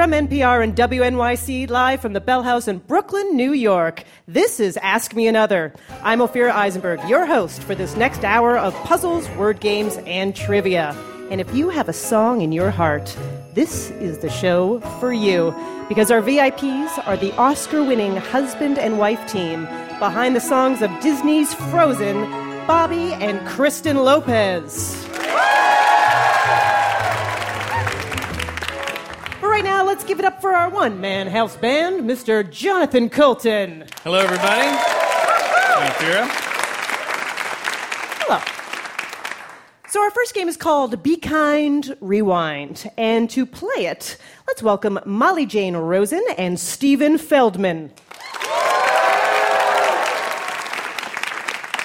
From NPR and WNYC, live from the Bell House in Brooklyn, New York, this is Ask Me Another. I'm Ophira Eisenberg, your host for this next hour of puzzles, word games, and trivia. And if you have a song in your heart, this is the show for you. Because our VIPs are the Oscar-winning husband and wife team behind the songs of Disney's Frozen, Bobby and Kristen Lopez. Right now, let's give it up for our one-man house band, Mr. Jonathan Coulton. Hello, everybody. Hello. So our first game is called Be Kind, Rewind. And to play it, let's welcome Molly Jane Rosen and Stephen Feldman.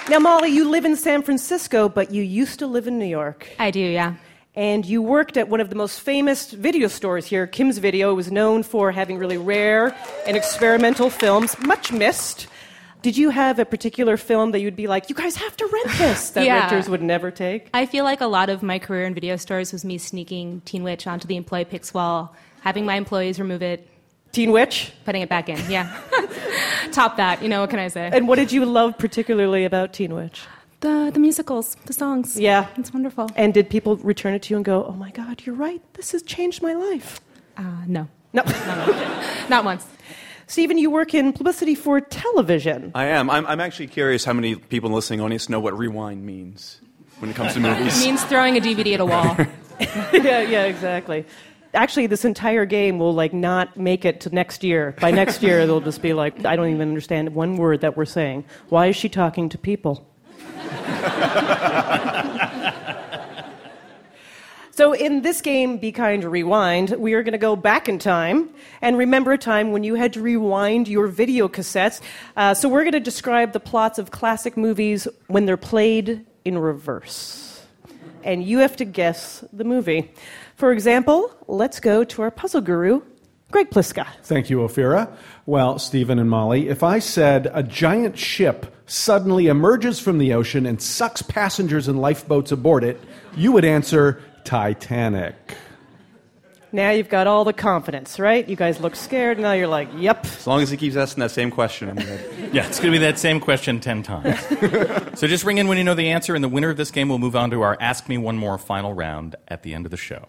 Now, Molly, you live in San Francisco, but you used to live in New York. I do, yeah. And you worked at one of the most famous video stores here, Kim's Video. It was known for having really rare and experimental films, much missed. Did you have a particular film that you'd be like, you guys have to rent this, that renters would never take? I feel like a lot of my career in video stores was me sneaking Teen Witch onto the employee picks wall, having my employees remove it. Teen Witch? Putting it back in, yeah. Top that, you know, what can I say? And what did you love particularly about Teen Witch? The musicals, the songs. Yeah. It's wonderful. And did people return it to you and go, oh, my God, you're right. This has changed my life? No. Not once. Stephen, you work in publicity for television. I am. I'm actually curious how many people listening audience know what rewind means when it comes to movies. It means throwing a DVD at a wall. yeah, exactly. Actually, this entire game will not make it to next year. By next year, they'll just be like, I don't even understand one word that we're saying. Why is she talking to people? So in this game, Be Kind, Rewind, we are going to go back in time and remember a time when you had to rewind your video cassettes. So we're going to describe the plots of classic movies when they're played in reverse. And you have to guess the movie. For example, let's go to our puzzle guru, Greg Pliska. Thank you, Ophira. Well, Stephen and Molly, if I said a giant ship suddenly emerges from the ocean and sucks passengers and lifeboats aboard it, you would answer Titanic. Now you've got all the confidence, right? You guys look scared. Now you're like, yep. As long as he keeps asking that same question, I'm good. Yeah, it's going to be that same question 10 times. So just ring in when you know the answer, and the winner of this game will move on to our Ask Me One More final round at the end of the show.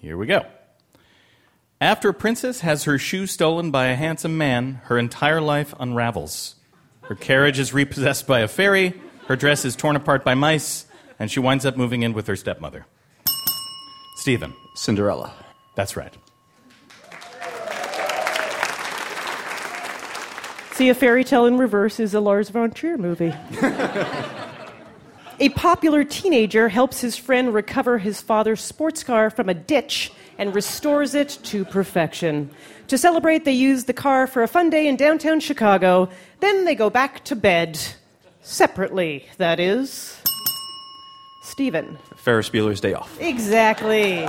Here we go. After a princess has her shoe stolen by a handsome man, her entire life unravels. Her carriage is repossessed by a fairy, her dress is torn apart by mice, and she winds up moving in with her stepmother. Stephen. Cinderella. That's right. See, A Fairy Tale in Reverse is a Lars von Trier movie. A popular teenager helps his friend recover his father's sports car from a ditch and restores it to perfection. To celebrate, they use the car for a fun day in downtown Chicago. Then they go back to bed. Separately, that is. Stephen. Ferris Bueller's Day Off. Exactly.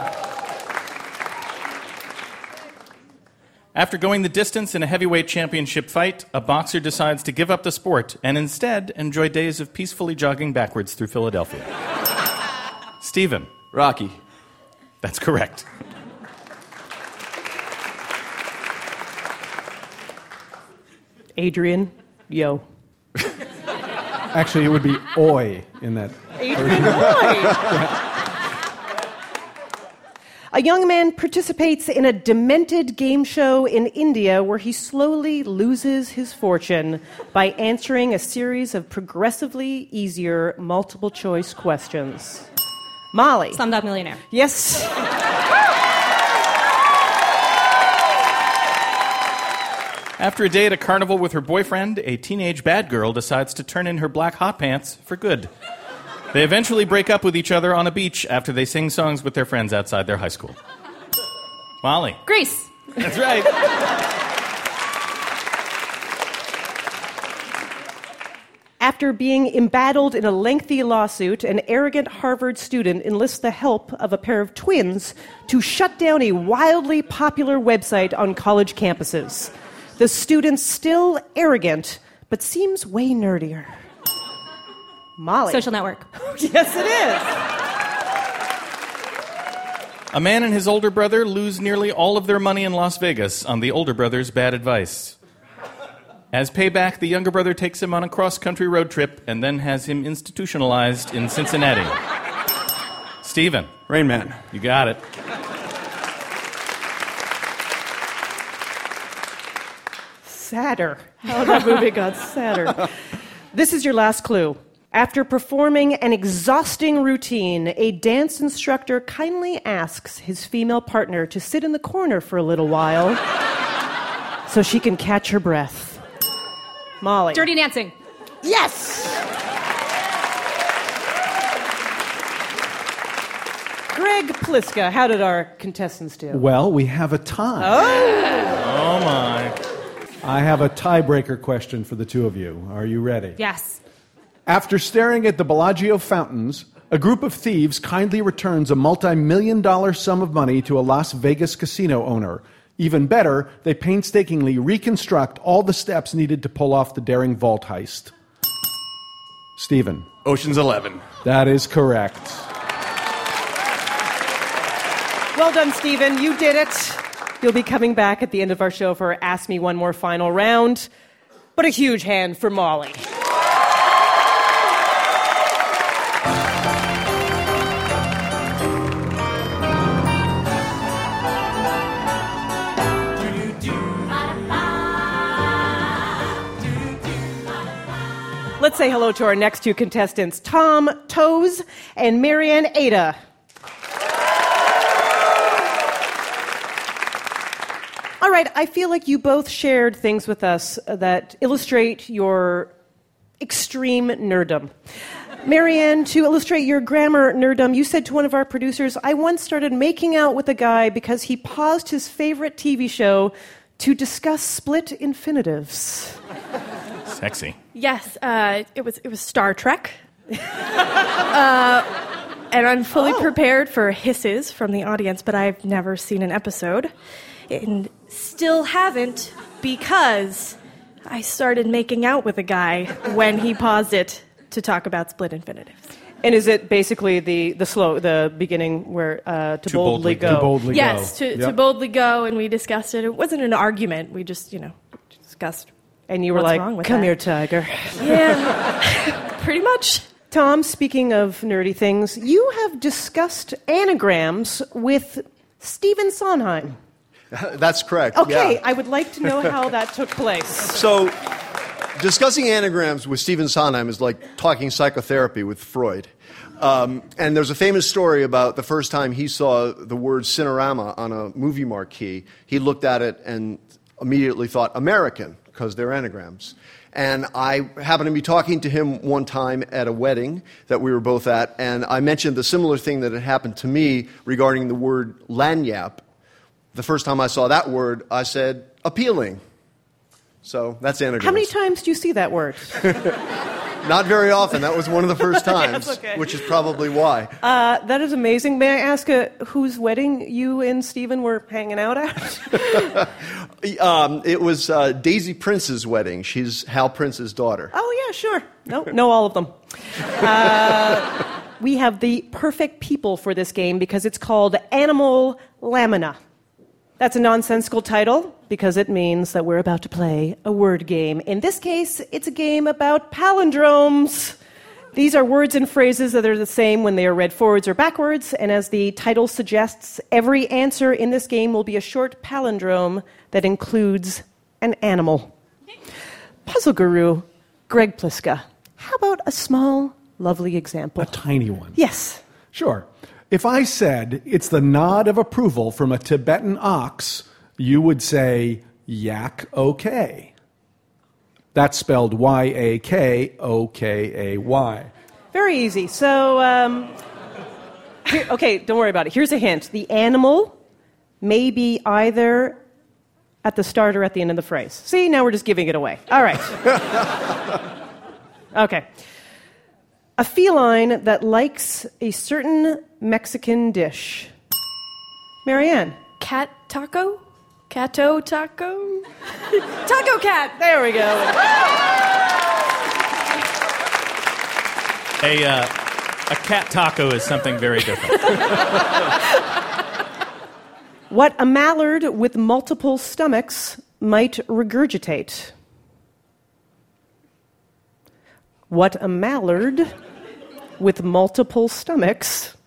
After going the distance in a heavyweight championship fight, a boxer decides to give up the sport and instead enjoy days of peacefully jogging backwards through Philadelphia. Stephen. Rocky. That's correct. Adrian, yo. Actually, it would be oi in that. Adrian, oi! A young man participates in a demented game show in India where he slowly loses his fortune by answering a series of progressively easier multiple-choice questions. Molly. Slumdog Millionaire. Yes. After a day at a carnival with her boyfriend, a teenage bad girl decides to turn in her black hot pants for good. They eventually break up with each other on a beach after they sing songs with their friends outside their high school. Molly. Grease. That's right. After being embattled in a lengthy lawsuit, an arrogant Harvard student enlists the help of a pair of twins to shut down a wildly popular website on college campuses. The student's still arrogant, but seems way nerdier. Molly. Social Network. Yes, it is. A man and his older brother lose nearly all of their money in Las Vegas on the older brother's bad advice. As payback, the younger brother takes him on a cross-country road trip and then has him institutionalized in Cincinnati. Stephen. Rain Man. You got it. Sadder. How that movie got sadder. This is your last clue. After performing an exhausting routine, a dance instructor kindly asks his female partner to sit in the corner for a little while so she can catch her breath. Molly. Dirty Dancing. Yes! Greg Pliska, how did our contestants do? Well, we have a tie. Oh, my. I have a tiebreaker question for the two of you. Are you ready? Yes. After staring at the Bellagio fountains, a group of thieves kindly returns a multi-million-dollar sum of money to a Las Vegas casino owner. Even better, they painstakingly reconstruct all the steps needed to pull off the daring vault heist. Stephen. Ocean's 11. That is correct. Well done, Stephen. You did it. You'll be coming back at the end of our show for Ask Me One More Final Round. But a huge hand for Molly. Let's say hello to our next two contestants, Tom Toes and Marianne Ada. All right, I feel like you both shared things with us that illustrate your extreme nerdom. Marianne, to illustrate your grammar nerdom, you said to one of our producers, I once started making out with a guy because he paused his favorite TV show to discuss split infinitives. Sexy. Yes, it was Star Trek. And I'm fully prepared for hisses from the audience, but I've never seen an episode. And still haven't, because I started making out with a guy when he paused it to talk about split infinitives. And is it basically the beginning where to boldly go? To boldly go. Yes, to boldly go, and we discussed it. It wasn't an argument. We just, discussed. And you were here, tiger. Yeah, pretty much. Tom, speaking of nerdy things, you have discussed anagrams with Stephen Sondheim. That's correct. Okay, yeah. I would like to know how that took place. So, discussing anagrams with Stephen Sondheim is like talking psychotherapy with Freud. And there's a famous story about the first time he saw the word Cinerama on a movie marquee. He looked at it and immediately thought, American, because they're anagrams. And I happened to be talking to him one time at a wedding that we were both at, and I mentioned the similar thing that had happened to me regarding the word lagniappe. The first time I saw that word, I said, appealing. So that's anagrams. How many times do you see that word? Not very often. That was one of the first times, okay. Which is probably why. That is amazing. May I ask whose wedding you and Stephen were hanging out at? It was Daisy Prince's wedding. She's Hal Prince's daughter. Oh, yeah, sure. Know all of them. We have the perfect people for this game because it's called Animal Lamina. That's a nonsensical title because it means that we're about to play a word game. In this case, it's a game about palindromes. These are words and phrases that are the same when they are read forwards or backwards, and as the title suggests, every answer in this game will be a short palindrome that includes an animal. Puzzle guru Greg Pliska, how about a small, lovely example? A tiny one. Yes. Sure. If I said it's the nod of approval from a Tibetan ox, you would say, yak okay. That's spelled Y-A-K-O-K-A-Y. Very easy. So, don't worry about it. Here's a hint. The animal may be either at the start or at the end of the phrase. See, now we're just giving it away. All right. Okay. A feline that likes a certain Mexican dish. Marianne. Cat taco? Cato taco? Taco cat! There we go. A cat taco is something very different. What a mallard with multiple stomachs might regurgitate. What a mallard with multiple stomachs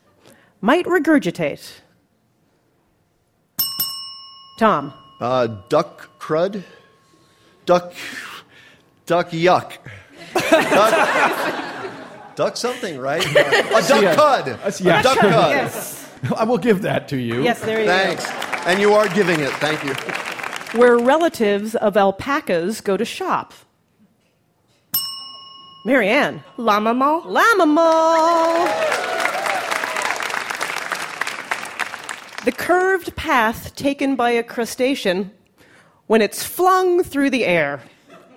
might regurgitate. Tom. Duck crud? Duck yuck. Duck something, right? A duck cud. A duck cud. Yes. I will give that to you. Yes, there you go. Thanks. And you are giving it. Thank you. Where relatives of alpacas go to shop. Marianne. Llama Mall. Llama Mall. The curved path taken by a crustacean when it's flung through the air.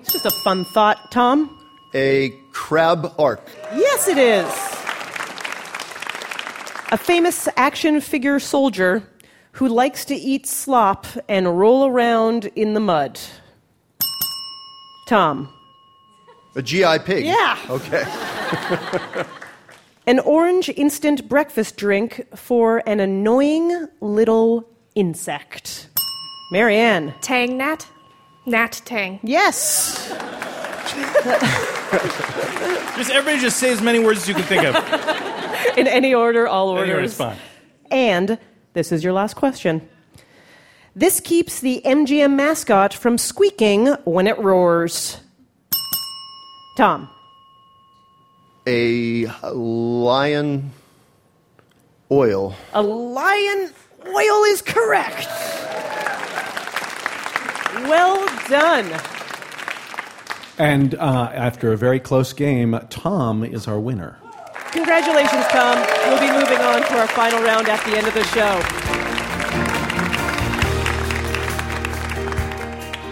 It's just a fun thought, Tom. A crab arc. Yes, it is. A famous action figure soldier who likes to eat slop and roll around in the mud. Tom. A GI pig? Yeah. Okay. An orange instant breakfast drink for an annoying little insect. Marianne. Tang Nat? Nat Tang. Yes. Everybody say as many words as you can think of. In any order, all orders. Any order is fine. And this is your last question. This keeps the MGM mascot from squeaking when it roars. Tom. A lion oil. A lion oil is correct. Well done. And after a very close game, Tom is our winner. Congratulations, Tom. We'll be moving on to our final round at the end of the show.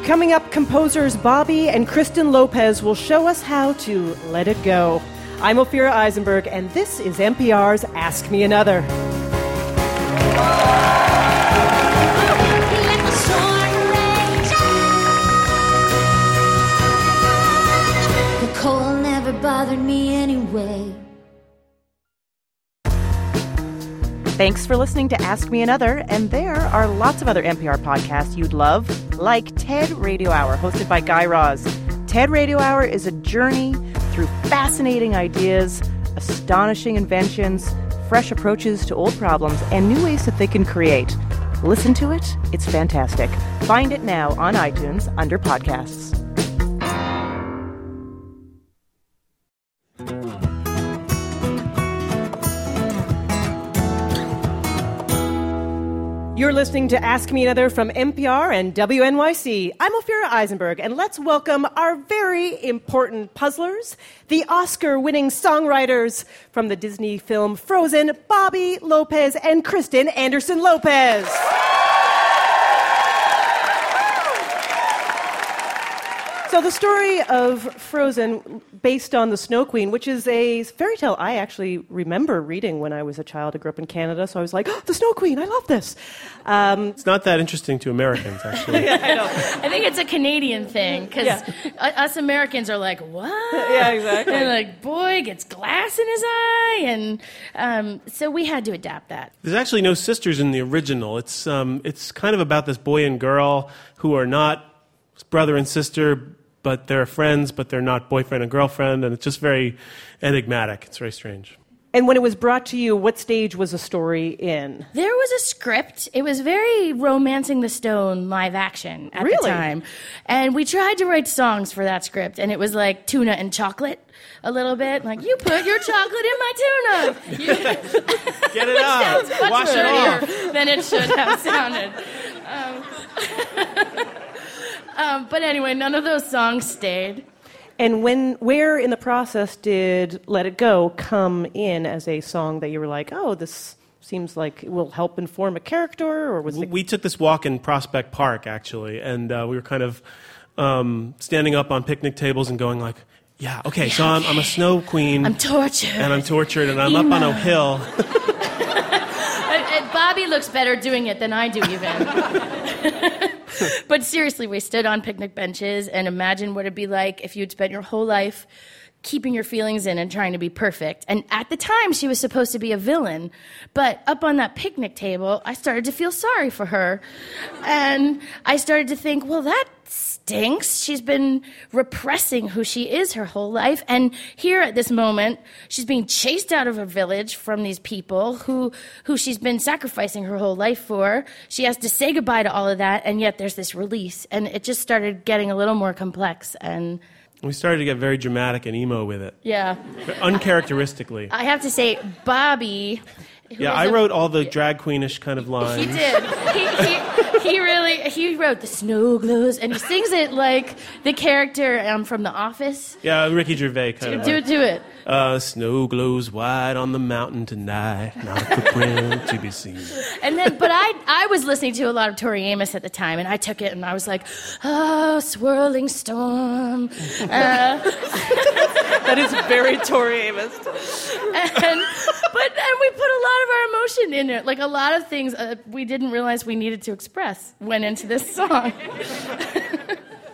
Coming up, composers Bobby and Kristen Lopez will show us how to let it go. I'm Ophira Eisenberg, and this is NPR's Ask Me Another. Bothered me anyway. Thanks for listening to Ask Me Another, and there are lots of other NPR podcasts you'd love, like TED Radio Hour, hosted by Guy Raz. TED Radio Hour is a journey through fascinating ideas, astonishing inventions, fresh approaches to old problems, and new ways that they can create. Listen to it. It's fantastic. Find it now on iTunes under podcasts. You're listening to Ask Me Another from NPR and WNYC. I'm Ophira Eisenberg, and let's welcome our very important puzzlers, the Oscar-winning songwriters from the Disney film Frozen, Bobby Lopez and Kristen Anderson-Lopez. So the story of Frozen, based on The Snow Queen, which is a fairy tale I actually remember reading when I was a child. I grew up in Canada, so I was like, oh, The Snow Queen, I love this. It's not that interesting to Americans, actually. Yeah, I know. I think it's a Canadian thing, because us Americans are like, what? Yeah, exactly. And like, boy gets glass in his eye, and so we had to adapt that. There's actually no sisters in the original. It's kind of about this boy and girl who are not brother and sister, but they're friends, but they're not boyfriend and girlfriend, and it's just very enigmatic. It's very strange. And when it was brought to you, what stage was the story in? There was a script. It was very Romancing the Stone live action at the time. And we tried to write songs for that script, and it was like tuna and chocolate a little bit. Like, you put your chocolate in my tuna. Get it out. Sounds much Wash it off. Than it should have sounded. But anyway, none of those songs stayed. And where in the process did Let It Go come in as a song that you were like, oh, this seems like it will help inform a character? Or was it... We took this walk in Prospect Park, actually, and we were kind of standing up on picnic tables and going like, yeah, okay, yeah, so okay. I'm a snow queen. I'm tortured. And I'm tortured, and I'm up on a hill. Bobby looks better doing it than I do, even. But seriously, we stood on picnic benches and imagined what it'd be like if you'd spent your whole life keeping your feelings in and trying to be perfect. And at the time, she was supposed to be a villain. But up on that picnic table, I started to feel sorry for her. And I started to think, well, that stinks. She's been repressing who she is her whole life. And here at this moment, she's being chased out of her village from these people who she's been sacrificing her whole life for. She has to say goodbye to all of that, and yet there's this release. And it just started getting a little more complex, and we started to get very dramatic and emo with it. Yeah. Uncharacteristically. I have to say, Bobby... Yeah, I wrote all the drag queenish kind of lines. He did. He wrote the snow glows, and he sings it like the character from The Office. Yeah, Ricky Gervais kind of. Do it. Snow glows wide on the mountain tonight, not the wind to be seen. And then, but I was listening to a lot of Tori Amos at the time, and I took it and I was like, oh, swirling storm. That is very Tori Amos. And we put a lot of our emotion in it. Like a lot of things we didn't realize we needed to express went into this song.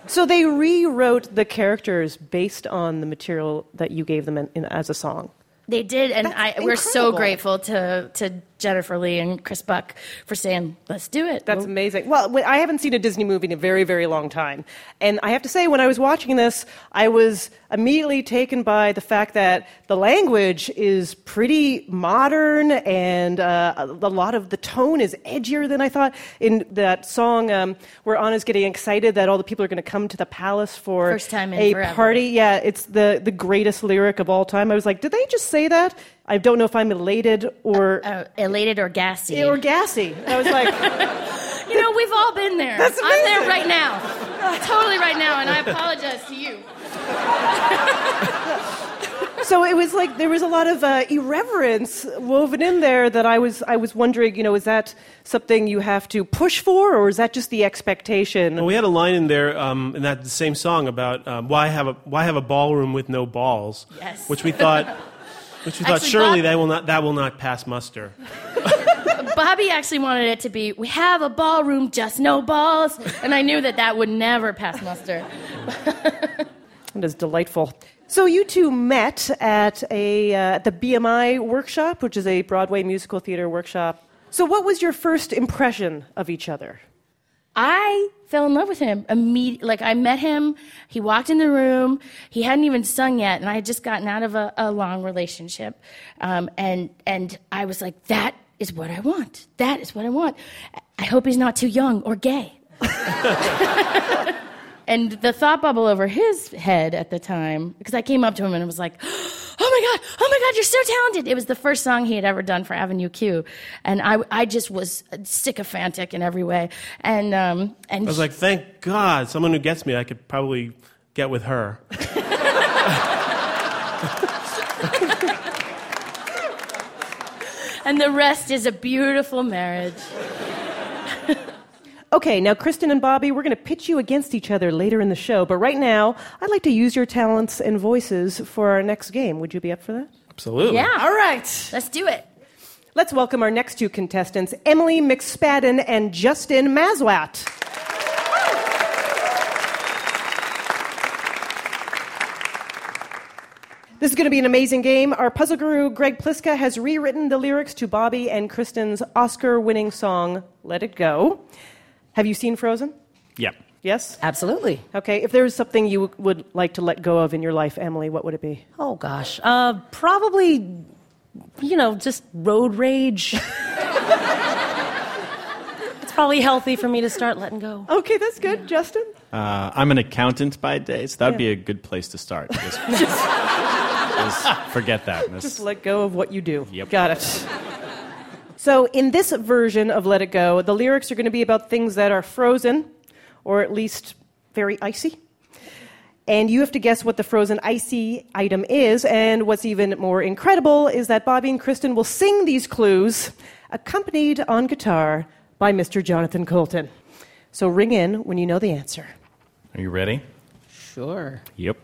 So they rewrote the characters based on the material that you gave them as a song. They did, and we're so grateful to Jennifer Lee and Chris Buck for saying, let's do it. That's amazing. Well, I haven't seen a Disney movie in a very, very long time. And I have to say, when I was watching this, I was immediately taken by the fact that the language is pretty modern, and a lot of the tone is edgier than I thought. In that song where Anna's getting excited that all the people are going to come to the palace for first time in a forever. Party. Yeah, it's the greatest lyric of all time. I was like, did they just say that? I don't know if I'm elated or gassy. Or gassy. I was like... You know, we've all been there. That's amazing. I'm there right now. Totally right now, and I apologize to you. So it was like there was a lot of irreverence woven in there that I was wondering, you know, is that something you have to push for, or is that just the expectation? Well, we had a line in there in that same song about why have a ballroom with no balls? Yes. Which we thought surely that will not pass muster. Bobby actually wanted it to be, we have a ballroom, just no balls. And I knew that would never pass muster. That is delightful. So you two met at the BMI workshop, which is a Broadway musical theater workshop. So what was your first impression of each other? I fell in love with him immediately. Like, I met him, he walked in the room, he hadn't even sung yet, and I had just gotten out of a long relationship. And I was like, that is what I want. That is what I want. I hope he's not too young or gay. And the thought bubble over his head at the time, because I came up to him and I was like, oh my God, you're so talented. It was the first song he had ever done for Avenue Q. And I just was sycophantic in every way. And I was like, thank God, someone who gets me, I could probably get with her. And the rest is a beautiful marriage. Okay, now, Kristen and Bobby, we're going to pitch you against each other later in the show, but right now, I'd like to use your talents and voices for our next game. Would you be up for that? Absolutely. Yeah. All right. Let's do it. Let's welcome our next two contestants, Emily McSpadden and Justin Maswat. This is going to be an amazing game. Our puzzle guru, Greg Pliska, has rewritten the lyrics to Bobby and Kristen's Oscar-winning song, Let It Go. Have you seen Frozen? Yeah. Yes? Absolutely. Okay. If there was something you would like to let go of in your life, Emily, what would it be? Oh, gosh. Probably, you know, just road rage. It's probably healthy for me to start letting go. Okay, that's good. Yeah. Justin? I'm an accountant by day, so that would be a good place to start. Just forget that. Just let go of what you do. Yep. Got it. So in this version of Let It Go, the lyrics are going to be about things that are frozen, or at least very icy. And you have to guess what the frozen icy item is. And what's even more incredible is that Bobby and Kristen will sing these clues, accompanied on guitar by Mr. Jonathan Coulton. So ring in when you know the answer. Are you ready? Sure. Yep.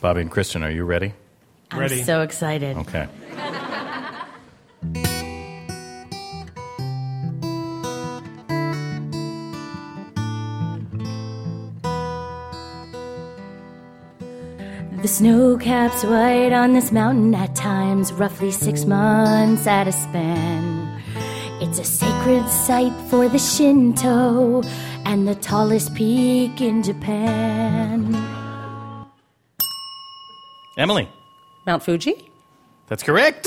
Bobby and Kristen, are you ready? I'm so excited. Okay. The snow caps white on this mountain at times, roughly 6 months at a span. It's a sacred site for the Shinto and the tallest peak in Japan. Emily. Mount Fuji? That's correct.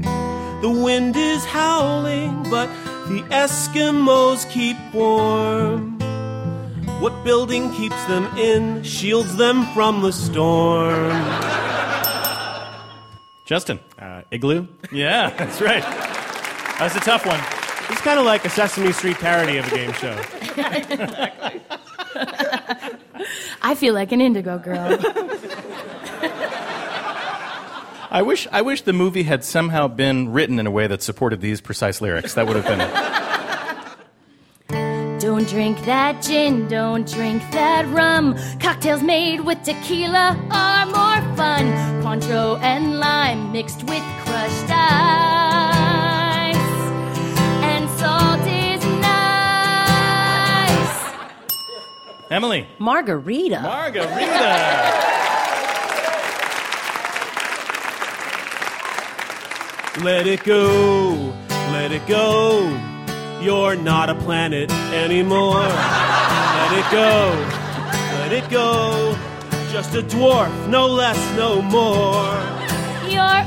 The wind is howling, but the Eskimos keep warm. What building keeps them in, shields them from the storm? Justin. Igloo? Yeah, that's right. That was a tough one. It's kind of like a Sesame Street parody of a game show. Exactly. I feel like an indigo girl. I wish the movie had somehow been written in a way that supported these precise lyrics. That would have been it. Don't drink that gin, don't drink that rum. Cocktails made with tequila are more fun. Cointreau and lime mixed with crushed ice. And salt is nice. Emily. Margarita. Let it go, let it go. You're not a planet anymore. Let it go, let it go. Just a dwarf, no less, no more. Your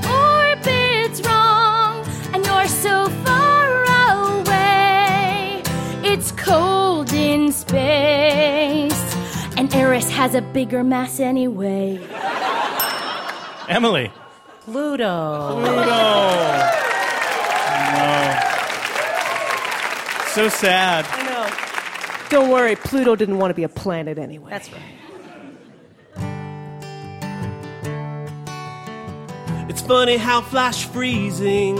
orbit's wrong, and you're so far away. It's cold in space, and Eris has a bigger mass anyway. Emily. Pluto. No. So sad. I know. Don't worry, Pluto didn't want to be a planet anyway. That's right. It's funny how flash freezing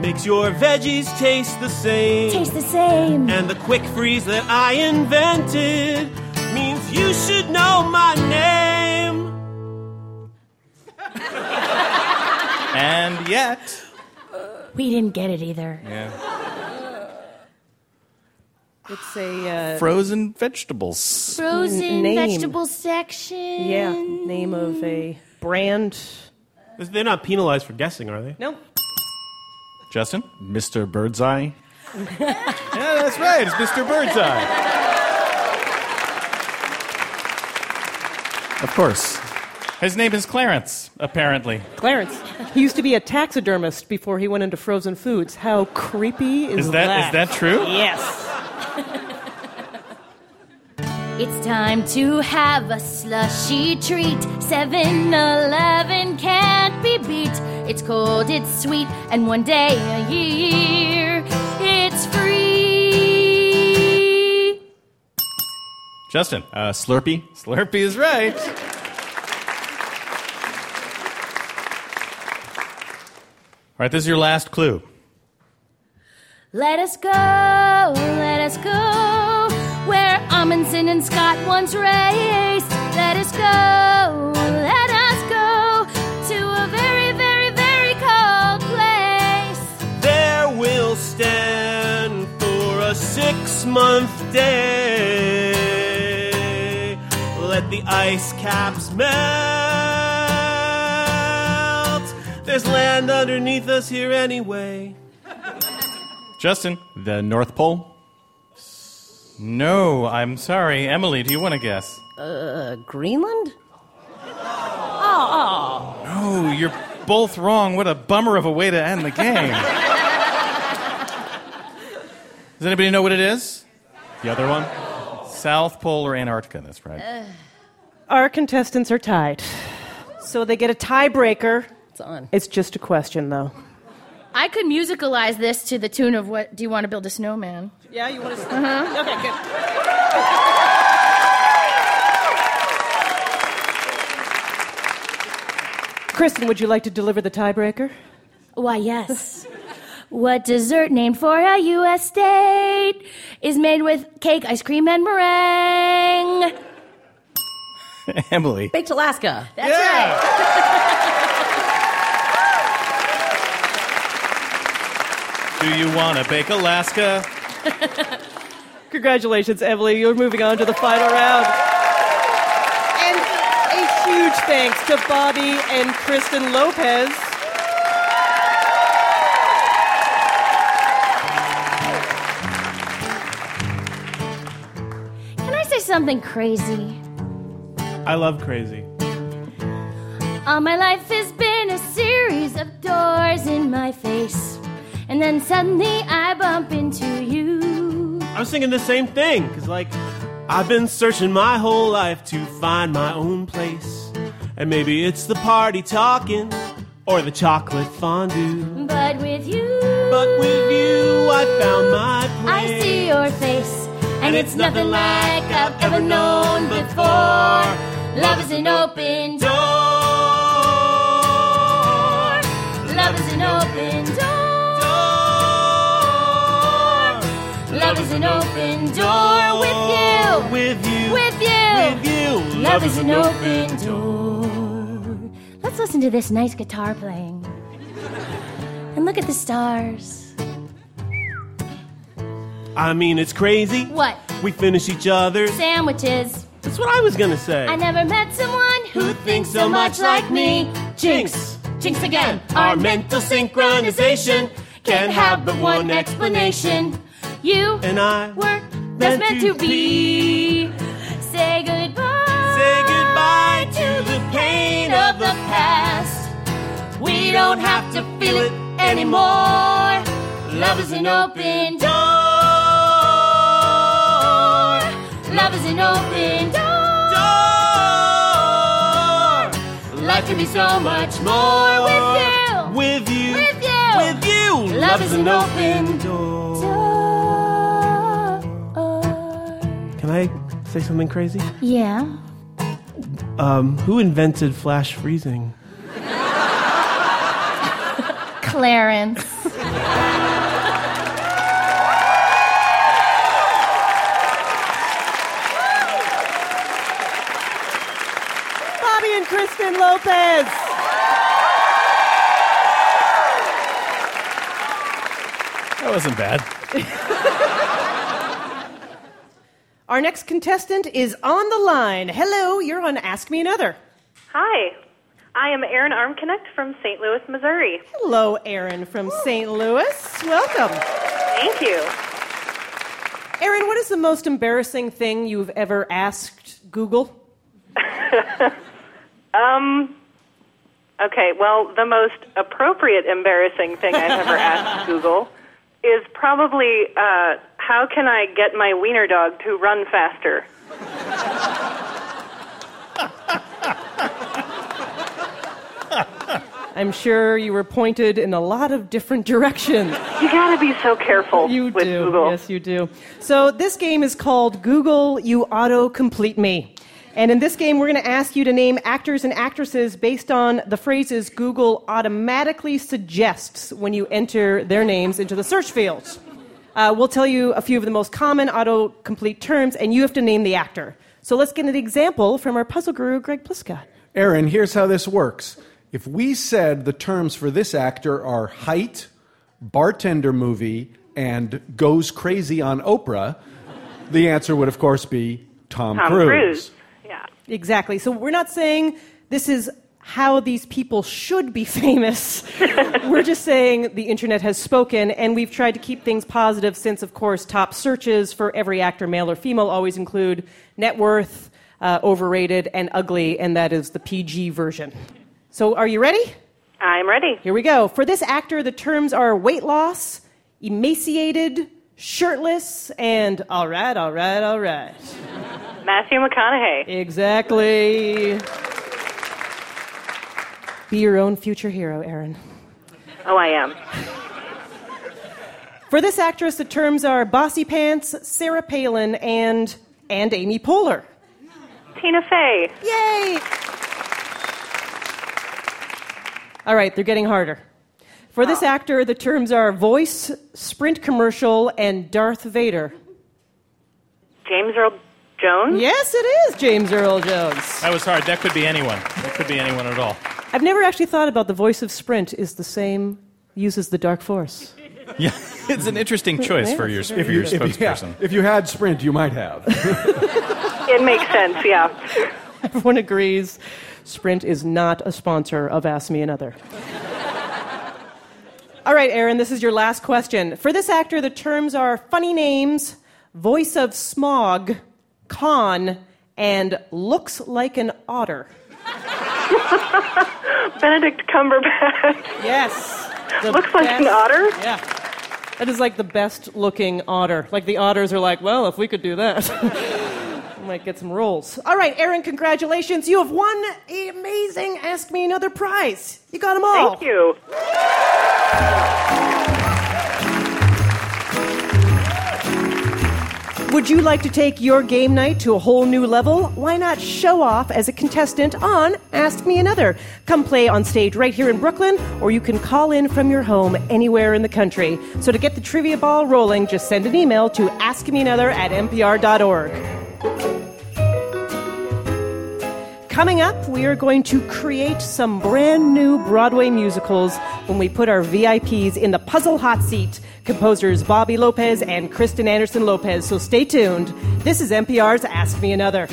makes your veggies taste the same. Taste the same. And the quick freeze that I invented means you should know my name. And yet... we didn't get it either. Yeah. It's a... frozen vegetables. Frozen vegetable section. Yeah, name of a brand. They're not penalized for guessing, are they? No. Justin? Mr. Birdseye. Yeah, that's right. It's Mr. Birdseye. Of course. His name is Clarence, apparently. Clarence. He used to be a taxidermist before he went into frozen foods. How creepy is that? Is that true? Yes. It's time to have a slushy treat. 7-Eleven can't be beat. It's cold, it's sweet, and one day a year, it's free. Justin. Slurpee. Slurpee is right. All right, this is your last clue. Let us go, let us go, where Amundsen and Scott once raced. Let us go, to a very, very, very cold place. There we'll stand for a 6-month day. Let the ice caps melt. There's land underneath us here anyway. Justin. The North Pole? No, I'm sorry. Emily, do you want to guess? Greenland? Oh. No, you're both wrong. What a bummer of a way to end the game. Does anybody know what it is? The other one? South Pole or Antarctica, that's right. Our contestants are tied. So they get a tiebreaker. On. It's just a question, though. I could musicalize this to the tune of what? Do you want to build a snowman? Yeah, you want to. Uh-huh. Okay, good. Kristen, would you like to deliver the tiebreaker? Why, yes. What dessert named for a U.S. state is made with cake, ice cream, and meringue? Emily. Baked Alaska. That's right. Do you want to bake Alaska? Congratulations, Emily. You're moving on to the final round. And a huge thanks to Bobby and Kristen Lopez. Can I say something crazy? I love crazy. All my life has been a series of doors in my face, and then suddenly I bump into you. I was thinking the same thing, because, I've been searching my whole life to find my own place. And maybe it's the party talking, or the chocolate fondue. But with you, I found my place. I see your face, and it's nothing like I've ever known before. Love is an open door. Love is an open door. Love is an open door with you. Love is an open door. Let's listen to this nice guitar playing. And look at the stars. I mean, it's crazy. What? We finish each other's sandwiches. That's what I was going to say. I never met someone who thinks so much like me. Jinx. Jinx again. Our mental synchronization can't have but one explanation. You and I were just meant to be. Say goodbye. Say goodbye to the pain of the past. We don't have to feel it anymore. Love is an open door. Love is an open door. Life can be so much more with you. Love is an open door. Can I say something crazy? Yeah. Who invented flash freezing? Clarence. Kristen Lopez. That wasn't bad. Our next contestant is on the line. Hello, you're on Ask Me Another. Hi, I am Erin Armconnect from St. Louis, Missouri. Hello, Erin from St. Louis. Welcome. Thank you. Erin, what is the most embarrassing thing you've ever asked Google? Okay, well, the most appropriate embarrassing thing I've ever asked Google is probably, how can I get my wiener dog to run faster? I'm sure you were pointed in a lot of different directions. You gotta be so careful with Google. Yes, you do. So this game is called Google, You Auto-Complete Me. And in this game, we're going to ask you to name actors and actresses based on the phrases Google automatically suggests when you enter their names into the search field. We'll tell you a few of the most common autocomplete terms, and you have to name the actor. So let's get an example from our puzzle guru, Greg Pliska. Erin, here's how this works. If we said the terms for this actor are height, bartender movie, and goes crazy on Oprah, the answer would, of course, be Tom Cruise. Exactly. So we're not saying this is how these people should be famous. We're just saying the internet has spoken, and we've tried to keep things positive since, of course, top searches for every actor, male or female, always include net worth, overrated, and ugly, and that is the PG version. So are you ready? I'm ready. Here we go. For this actor, the terms are weight loss, emaciated, shirtless, and all right. Matthew McConaughey. Exactly. Be your own future hero, Erin. Oh, I am. For this actress, the terms are bossy pants, Sarah Palin, and Amy Poehler. Tina Fey. Yay! All right, they're getting harder. For this actor, the terms are voice, Sprint commercial, and Darth Vader. James Earl Jones? Yes, it is James Earl Jones. That was hard. That could be anyone. That could be anyone at all. I've never actually thought about the voice of Sprint is the same, uses the dark force. Yeah, it's an interesting choice for your spokesperson. If you had Sprint, you might have. It makes sense, yeah. Everyone agrees Sprint is not a sponsor of Ask Me Another. All right, Erin, this is your last question. For this actor, the terms are funny names, voice of smog, con, and looks like an otter. Benedict Cumberbatch. Yes. Looks like an otter? Yeah. That is like the best-looking otter. Like the otters are like, well, if we could do that, we might get some roles. All right, Erin, congratulations. You have won the amazing Ask Me Another prize. You got them all. Thank you. Would you like to take your game night to a whole new level? Why not show off as a contestant on Ask Me Another? Come play on stage right here in Brooklyn, or you can call in from your home anywhere in the country. So to get the trivia ball rolling, just send an email to askmeanother@npr.org. Coming up, we are going to create some brand new Broadway musicals when we put our VIPs in the puzzle hot seat. Composers Bobby Lopez and Kristen Anderson-Lopez, so stay tuned. This is NPR's Ask Me Another.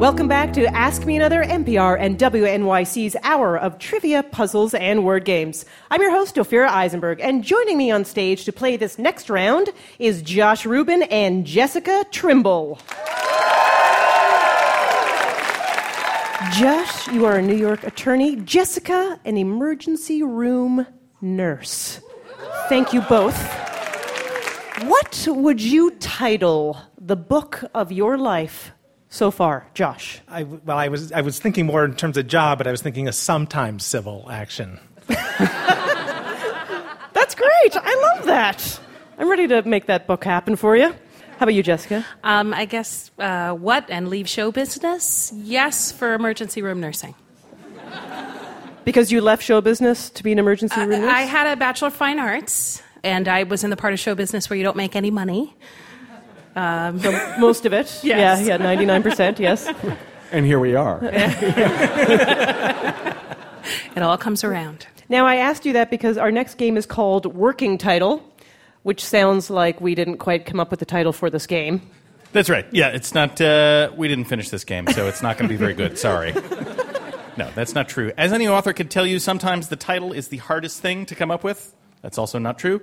Welcome back to Ask Me Another, NPR and WNYC's hour of trivia, puzzles, and word games. I'm your host, Ophira Eisenberg, and joining me on stage to play this next round is Josh Rubin and Jessica Trimble. Josh, you are a New York attorney. Jessica, an emergency room nurse. Thank you both. What would you title the book of your life so far, Josh? I was thinking more in terms of job, but I was thinking a sometimes civil action. That's great. I love that. I'm ready to make that book happen for you. How about you, Jessica? I guess what and leave show business? Yes, for emergency room nursing. Because you left show business to be an emergency room nurse? I had a Bachelor of Fine Arts, and I was in the part of show business where you don't make any money. So most of it. Yes. Yeah, 99%, yes. And here we are. It all comes around. Now, I asked you that because our next game is called Working Title, which sounds like we didn't quite come up with the title for this game. That's right. Yeah, it's not, we didn't finish this game, so it's not going to be very good. Sorry. No, that's not true. As any author could tell you, sometimes the title is the hardest thing to come up with. That's also not true.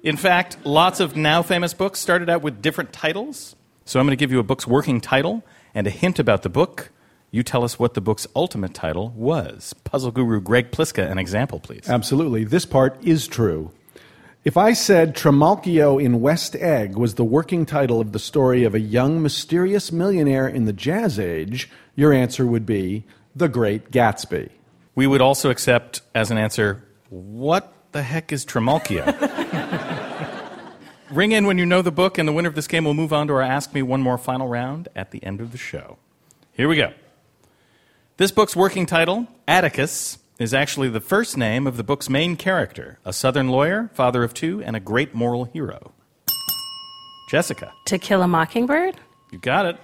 In fact, lots of now-famous books started out with different titles. So I'm going to give you a book's working title and a hint about the book. You tell us what the book's ultimate title was. Puzzle guru Greg Pliska, an example, please. Absolutely. This part is true. If I said Trimalchio in West Egg was the working title of the story of a young, mysterious millionaire in the Jazz Age, your answer would be The Great Gatsby. We would also accept as an answer, what the heck is Trimalchio? Ring in when you know the book, and the winner of this game will move on to our Ask Me One More final round at the end of the show. Here we go. This book's working title, Atticus, is actually the first name of the book's main character, a Southern lawyer, father of two, and a great moral hero. Jessica. To Kill a Mockingbird? You got it.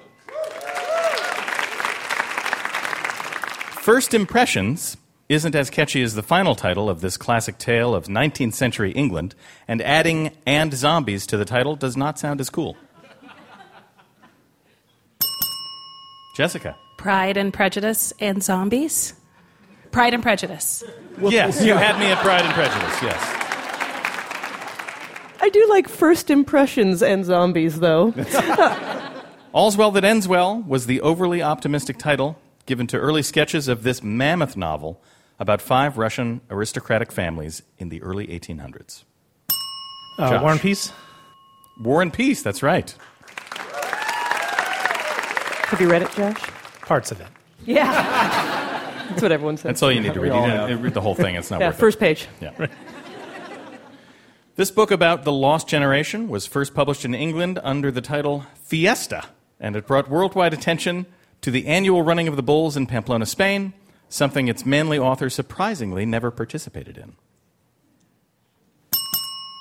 First Impressions isn't as catchy as the final title of this classic tale of 19th century England, and adding "and zombies" to the title does not sound as cool. Jessica. Pride and Prejudice and zombies? Pride and Prejudice. Yes, you had me at Pride and Prejudice, yes. I do like First Impressions and zombies, though. All's Well That Ends Well was the overly optimistic title given to early sketches of this mammoth novel about five Russian aristocratic families in the early 1800s. War and Peace? War and Peace, that's right. Have you read it, Josh? Parts of it. Yeah. That's what everyone says. That's all you need to read. You read the whole thing, it's not worth it. First page. Yeah. Right. This book about the lost generation was first published in England under the title Fiesta and it brought worldwide attention to the annual running of the bulls in Pamplona, Spain, something its manly author surprisingly never participated in.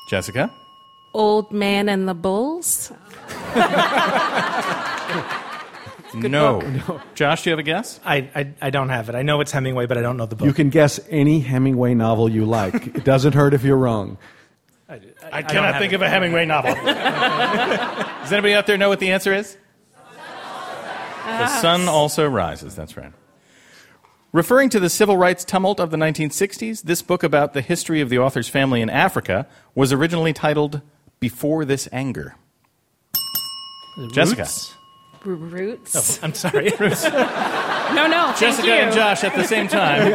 Jessica? Old Man and the Bulls? No. Josh, do you have a guess? I don't have it. I know it's Hemingway, but I don't know the book. You can guess any Hemingway novel you like. It doesn't hurt if you're wrong. I cannot think of a Hemingway novel. Does anybody out there know what the answer is? The Sun Also Rises. That's right. Referring to the civil rights tumult of the 1960s, this book about the history of the author's family in Africa was originally titled Before This Anger. Roots? Jessica. Roots? Oh, I'm sorry. Roots. No, Jessica and Josh at the same time.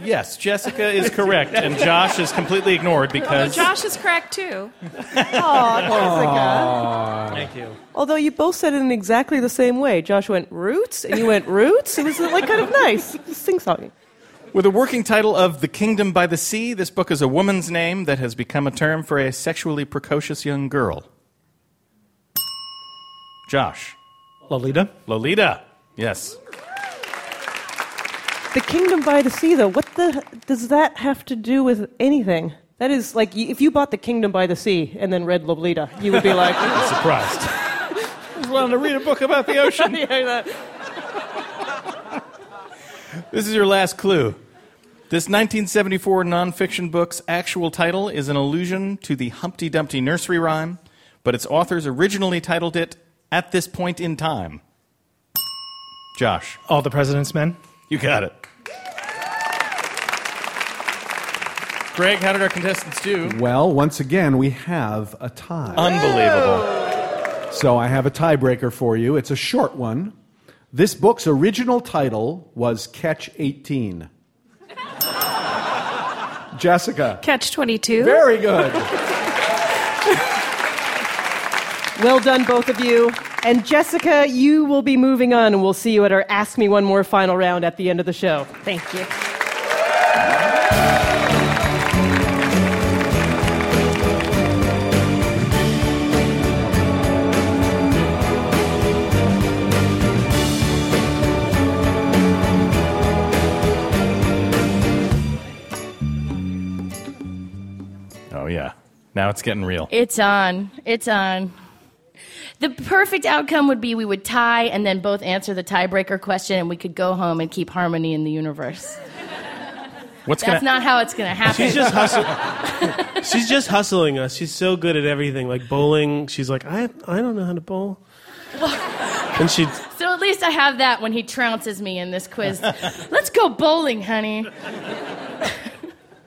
Yes, Jessica is correct, and Josh is completely ignored because... Although Josh is correct, too. Oh, Jessica. Thank you. Although you both said it in exactly the same way. Josh went, roots, and you went, roots. It was like kind of nice. Sing-song. With a working title of The Kingdom by the Sea, this book is a woman's name that has become a term for a sexually precocious young girl. Josh. Lolita. Yes. The Kingdom by the Sea, though, does that have to do with anything? That is, like, if you bought The Kingdom by the Sea and then read Lolita, you would be like... I'm surprised. I just wanted to read a book about the ocean. This is your last clue. This 1974 nonfiction book's actual title is an allusion to the Humpty Dumpty nursery rhyme, but its authors originally titled it At This Point in Time. Josh. All the President's Men. You got it. Greg, how did our contestants do? Well, once again, we have a tie. Unbelievable. So I have a tiebreaker for you. It's a short one. This book's original title was Catch 18. Jessica. Catch 22. Very good. Well done, both of you. And Jessica, you will be moving on, and we'll see you at our Ask Me One More final round at the end of the show. Thank you. Oh, yeah. Now it's getting real. It's on. The perfect outcome would be we would tie and then both answer the tiebreaker question and we could go home and keep harmony in the universe. That's not how it's going to happen. She's just hustling us. She's so good at everything. Like bowling, she's like, I don't know how to bowl. And so at least I have that when he trounces me in this quiz. Let's go bowling, honey.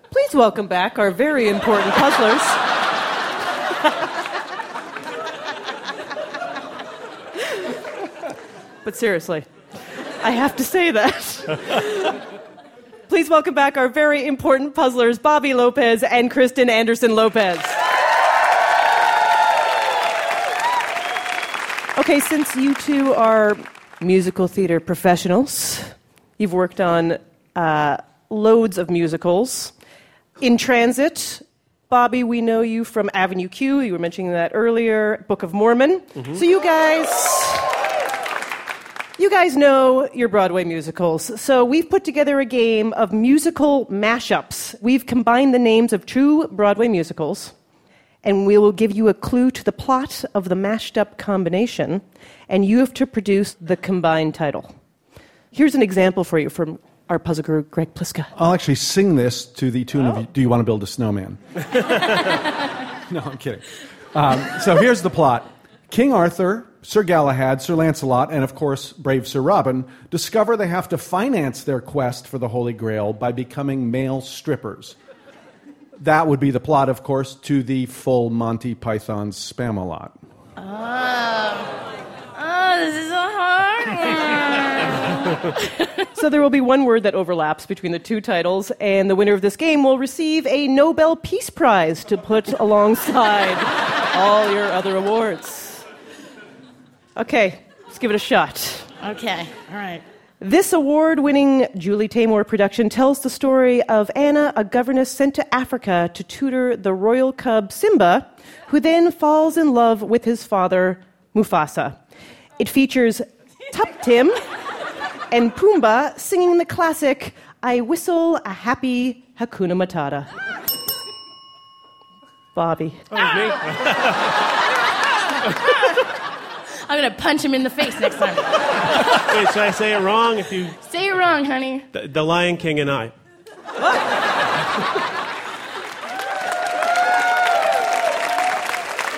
Please welcome back our very important puzzlers. But seriously, I have to say that. Please welcome back our very important puzzlers, Bobby Lopez and Kristen Anderson-Lopez. Okay, since you two are musical theater professionals, you've worked on loads of musicals. In Transit... Bobby, we know you from Avenue Q. You were mentioning that earlier. Book of Mormon. Mm-hmm. So you guys know your Broadway musicals. So we've put together a game of musical mashups. We've combined the names of two Broadway musicals, and we will give you a clue to the plot of the mashed up combination, and you have to produce the combined title. Here's an example for you from our puzzle guru, Greg Pliska. I'll actually sing this to the tune of Do You Want to Build a Snowman? No, I'm kidding. So here's the plot. King Arthur, Sir Galahad, Sir Lancelot, and of course, brave Sir Robin, discover they have to finance their quest for the Holy Grail by becoming male strippers. That would be the plot, of course, to the full Monty Python's Spamalot. Oh, this is a hard one. So there will be one word that overlaps between the two titles, and the winner of this game will receive a Nobel Peace Prize to put alongside all your other awards. Okay, let's give it a shot. Okay, all right. This award-winning Julie Taymor production tells the story of Anna, a governess sent to Africa to tutor the royal cub Simba, who then falls in love with his father, Mufasa. It features Tup Tim and Pumbaa singing the classic I Whistle a Happy Hakuna Matata. Bobby. Oh, me? I'm going to punch him in the face next time. Wait, should I say it wrong? If you say it wrong, honey. The Lion King and I. What?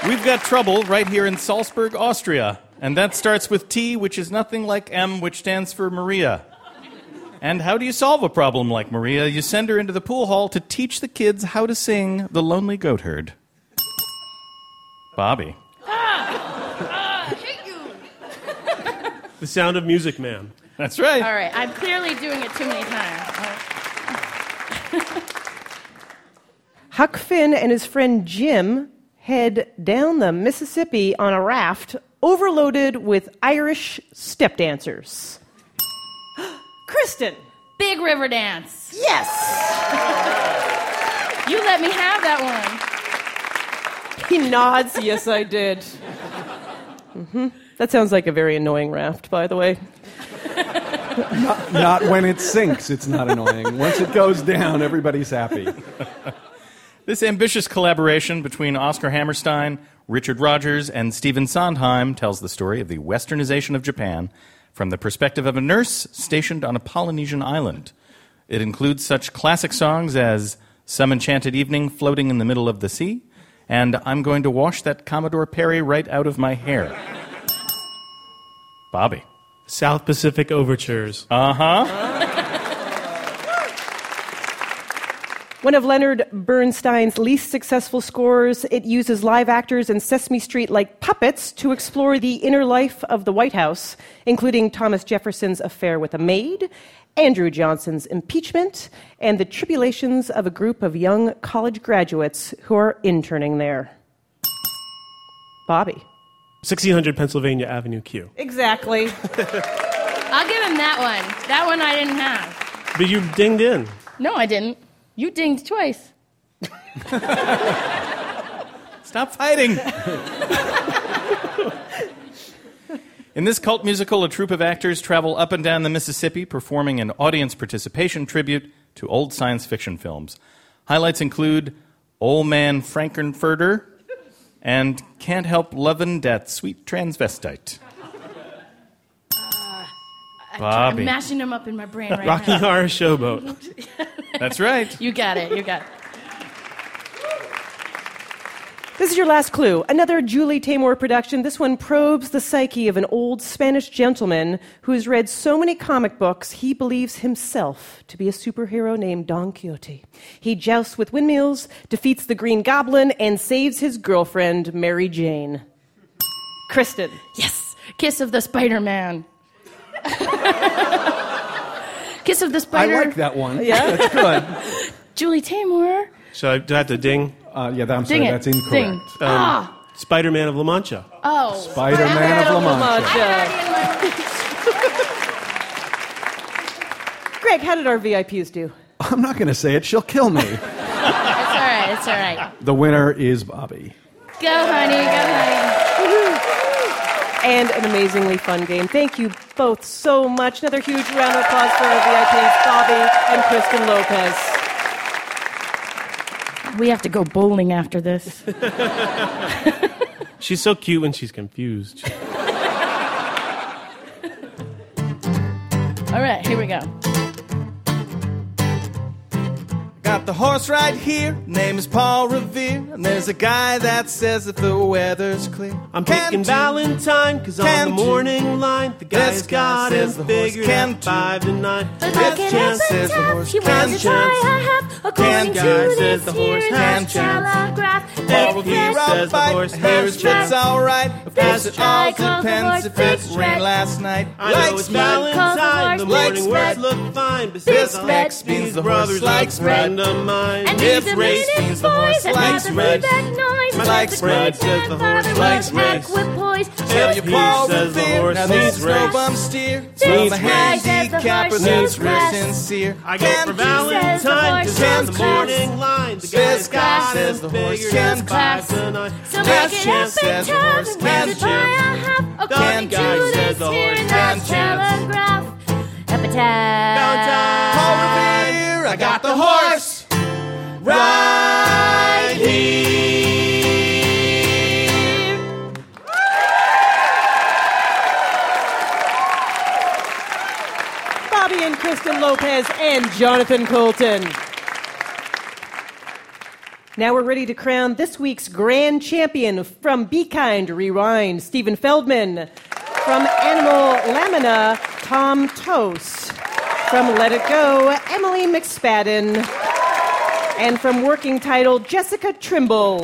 We've got trouble right here in Salzburg, Austria. And that starts with T, which is nothing like M, which stands for Maria. And how do you solve a problem like Maria? You send her into the pool hall to teach the kids how to sing The Lonely Goat Herd. Bobby. I hate you. The Sound of Music, man. That's right. All right, I'm clearly doing it too many times. Huck Finn and his friend Jim head down the Mississippi on a raft overloaded with Irish step dancers. Kristen. Big River Dance. Yes. You let me have that one. He nods. Yes, I did. Mm-hmm. That sounds like a very annoying raft, by the way. Not when it sinks, it's not annoying. Once it goes down, everybody's happy. This ambitious collaboration between Oscar Hammerstein, Richard Rogers, and Stephen Sondheim tells the story of the westernization of Japan from the perspective of a nurse stationed on a Polynesian island. It includes such classic songs as Some Enchanted Evening Floating in the Middle of the Sea and I'm Going to Wash That Commodore Perry Right Out of My Hair. Bobby. South Pacific Overtures. Uh-huh. One of Leonard Bernstein's least successful scores, it uses live actors and Sesame Street-like puppets to explore the inner life of the White House, including Thomas Jefferson's affair with a maid, Andrew Johnson's impeachment, and the tribulations of a group of young college graduates who are interning there. Bobby. 1600 Pennsylvania Avenue Q. Exactly. I'll give him that one. That one I didn't have. But you dinged in. No, I didn't. You dinged twice. Stop fighting. In this cult musical, a troupe of actors travel up and down the Mississippi performing an audience participation tribute to old science fiction films. Highlights include Old Man Frankenfurter, and Can't Help Lovin' Dat Sweet Transvestite. Bobby. I'm mashing them up in my brain right Rocky now. Rocky Horror Showboat. That's right. You got it. This is your last clue. Another Julie Taymor production. This one probes the psyche of an old Spanish gentleman who has read so many comic books he believes himself to be a superhero named Don Quixote. He jousts with windmills, defeats the Green Goblin, and saves his girlfriend, Mary Jane. Kristen. Yes. Kiss of the Spider-Man. Kiss of the Spider... I like that one. Yeah? That's good. Julie Taymor. So do I have to ding... Sorry, that's incorrect. Spider-Man of La Mancha. Oh. Spider-Man of La Mancha. Greg, how did our VIPs do? I'm not going to say it. She'll kill me. It's all right. The winner is Bobby. Go, honey. Woo-hoo. And an amazingly fun game. Thank you both so much. Another huge round of applause for our VIPs, Bobby and Kristen Lopez. We have to go bowling after this. She's so cute when she's confused. All right, here we go. Got the horse right here. Name is Paul Revere. And there's a guy that says if the weather's clear. I'm picking Valentine because on the morning line, the guy's got his figure at 5 to 9. This chance says the horse can chance. According to this here's a telegraph. Paul Revere says the horse has fits all right. Because it all depends if it rained last night. I know it's Valentine. The morning words look fine. But this likes means the horse likes red. of mine. And if race means the horse, likes red, likes red, says the horse, likes red. If he says the horse needs race, needs handicap, needs race, sincere. I go for Valentine, just on the morning line. The guy's got his figure, his class tonight. So make it up and tell them where to buy a half. According to this here in the Telegraph. Epitaph. Over here, I got the horse right here. Bobby and Kristen Lopez and Jonathan Coulton. Now we're ready to crown this week's grand champion from Be Kind Rewind, Stephen Feldman. From Animal Lamina, Tom Toes. From Let It Go, Emily McSpadden. And from Working Title, Jessica Trimble.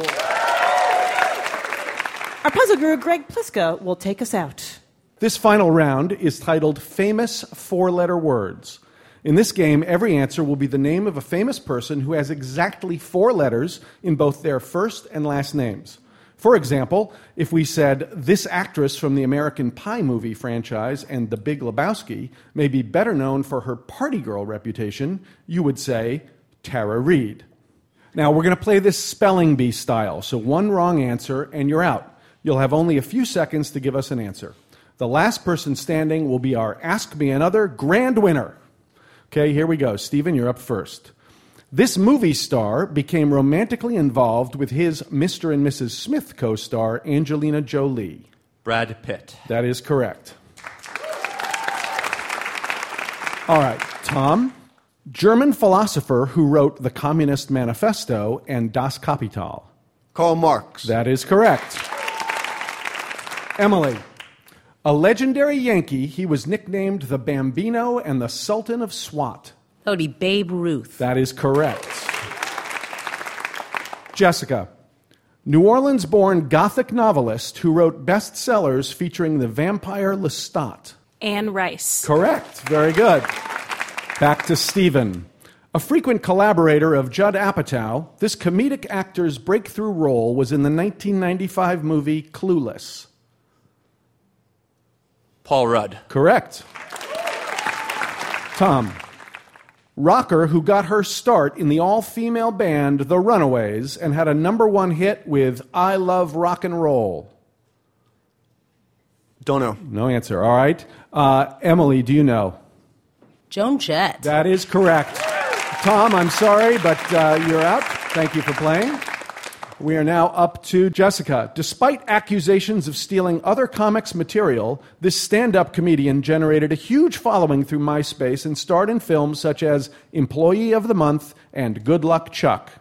Our puzzle guru, Greg Pliska, will take us out. This final round is titled Famous Four-Letter Words. In this game, every answer will be the name of a famous person who has exactly four letters in both their first and last names. For example, if we said, this actress from the American Pie movie franchise and The Big Lebowski may be better known for her party girl reputation, you would say, Tara Reid. Now, we're going to play this spelling bee style, so one wrong answer and you're out. You'll have only a few seconds to give us an answer. The last person standing will be our Ask Me Another grand winner. Okay, here we go. Stephen, you're up first. This movie star became romantically involved with his Mr. and Mrs. Smith co-star, Angelina Jolie. Brad Pitt. That is correct. All right, Tom. German philosopher who wrote the Communist Manifesto and Das Kapital. Karl Marx. That is correct. Emily. A legendary Yankee, he was nicknamed the Bambino and the Sultan of SWAT. That would be Babe Ruth. That is correct. Jessica. New Orleans-born Gothic novelist who wrote bestsellers featuring the vampire Lestat. Anne Rice. Correct. Very good. Back to Stephen. A frequent collaborator of Judd Apatow, this comedic actor's breakthrough role was in the 1995 movie Clueless. Paul Rudd. Correct. Tom. Rocker who got her start in the all-female band The Runaways and had a number one hit with I Love Rock and Roll. Don't know. No answer. All right. Emily, do you know? Joan Jett. That is correct. Tom, I'm sorry, but you're out. Thank you for playing. We are now up to Jessica. Despite accusations of stealing other comics' material, this stand-up comedian generated a huge following through MySpace and starred in films such as Employee of the Month and Good Luck, Chuck.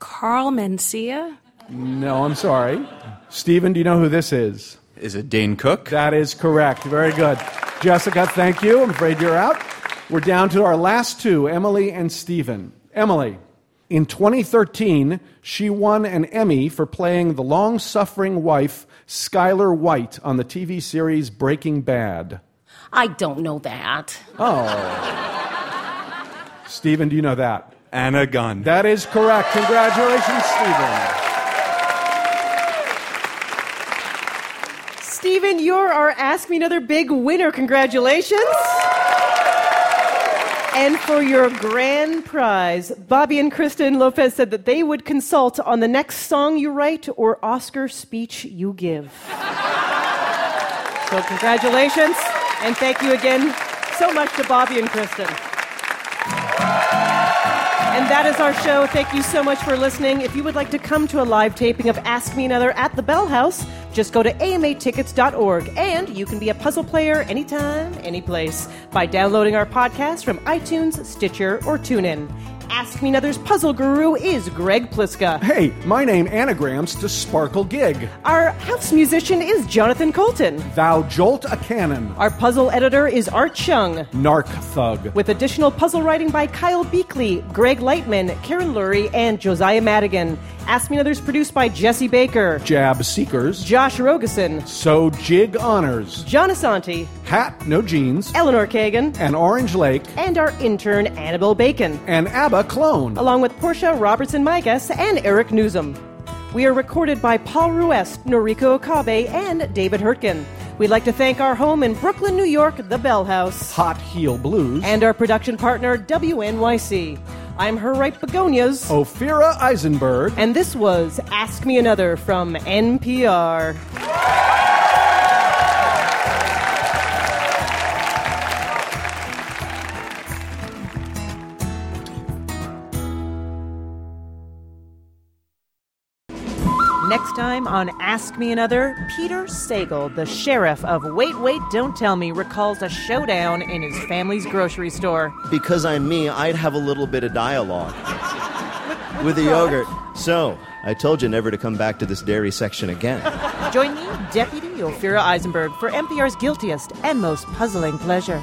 Carl Mencia? No, I'm sorry. Stephen, do you know who this is? Is it Dane Cook? That is correct. Very good. Jessica, thank you. I'm afraid you're out. We're down to our last two, Emily and Stephen. Emily. In 2013, she won an Emmy for playing the long-suffering wife, Skyler White, on the TV series Breaking Bad. I don't know that. Oh. Stephen, do you know that? Anna Gunn. That is correct. Congratulations, Stephen. Stephen, you're our Ask Me Another Big winner. Congratulations. And for your grand prize, Bobby and Kristen Lopez said that they would consult on the next song you write or Oscar speech you give. So congratulations, and thank you again so much to Bobby and Kristen. And that is our show. Thank you so much for listening. If you would like to come to a live taping of Ask Me Another at the Bell House, just go to amatickets.org, and you can be a puzzle player anytime, anyplace, by downloading our podcast from iTunes, Stitcher, or TuneIn. Ask Me Another's puzzle guru is Greg Pliska. Hey, my name anagrams to Sparkle Gig. Our house musician is Jonathan Coulton. Thou jolt a cannon. Our puzzle editor is Art Chung. Narc Thug. With additional puzzle writing by Kyle Beakley, Greg Lightman, Karen Lurie, and Josiah Madigan. Ask Me Another is produced by Jesse Baker, Jab Seekers, Josh Rogeson, So Jig Honors, John Asante, Hat No Jeans, Eleanor Kagan, and Orange Lake, and our intern Annabelle Bacon, and ABBA Clone, along with Portia Robertson-Micas and Eric Newsom. We are recorded by Paul Ruest, Noriko Okabe, and David Hurtgen. We'd like to thank our home in Brooklyn, New York, The Bell House, Hot Heel Blues, and our production partner, WNYC. I'm Her Ripe Begonias, Ophira Eisenberg, and this was Ask Me Another from NPR. Next time on Ask Me Another, Peter Sagal, the sheriff of Wait, Wait, Don't Tell Me, recalls a showdown in his family's grocery store. Because I'm me, I'd have a little bit of dialogue with the yogurt. So, I told you never to come back to this dairy section again. Join me, Deputy Ophira Eisenberg, for NPR's guiltiest and most puzzling pleasure.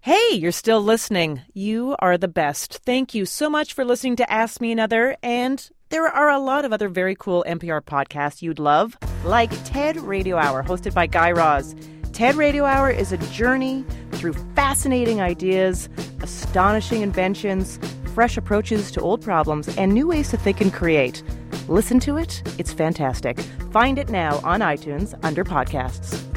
Hey, you're still listening. You are the best. Thank you so much for listening to Ask Me Another. And there are a lot of other very cool NPR podcasts you'd love, like TED Radio Hour, hosted by Guy Raz. TED Radio Hour is a journey through fascinating ideas, astonishing inventions, fresh approaches to old problems, and new ways to think and create. Listen to it. It's fantastic. Find it now on iTunes under podcasts.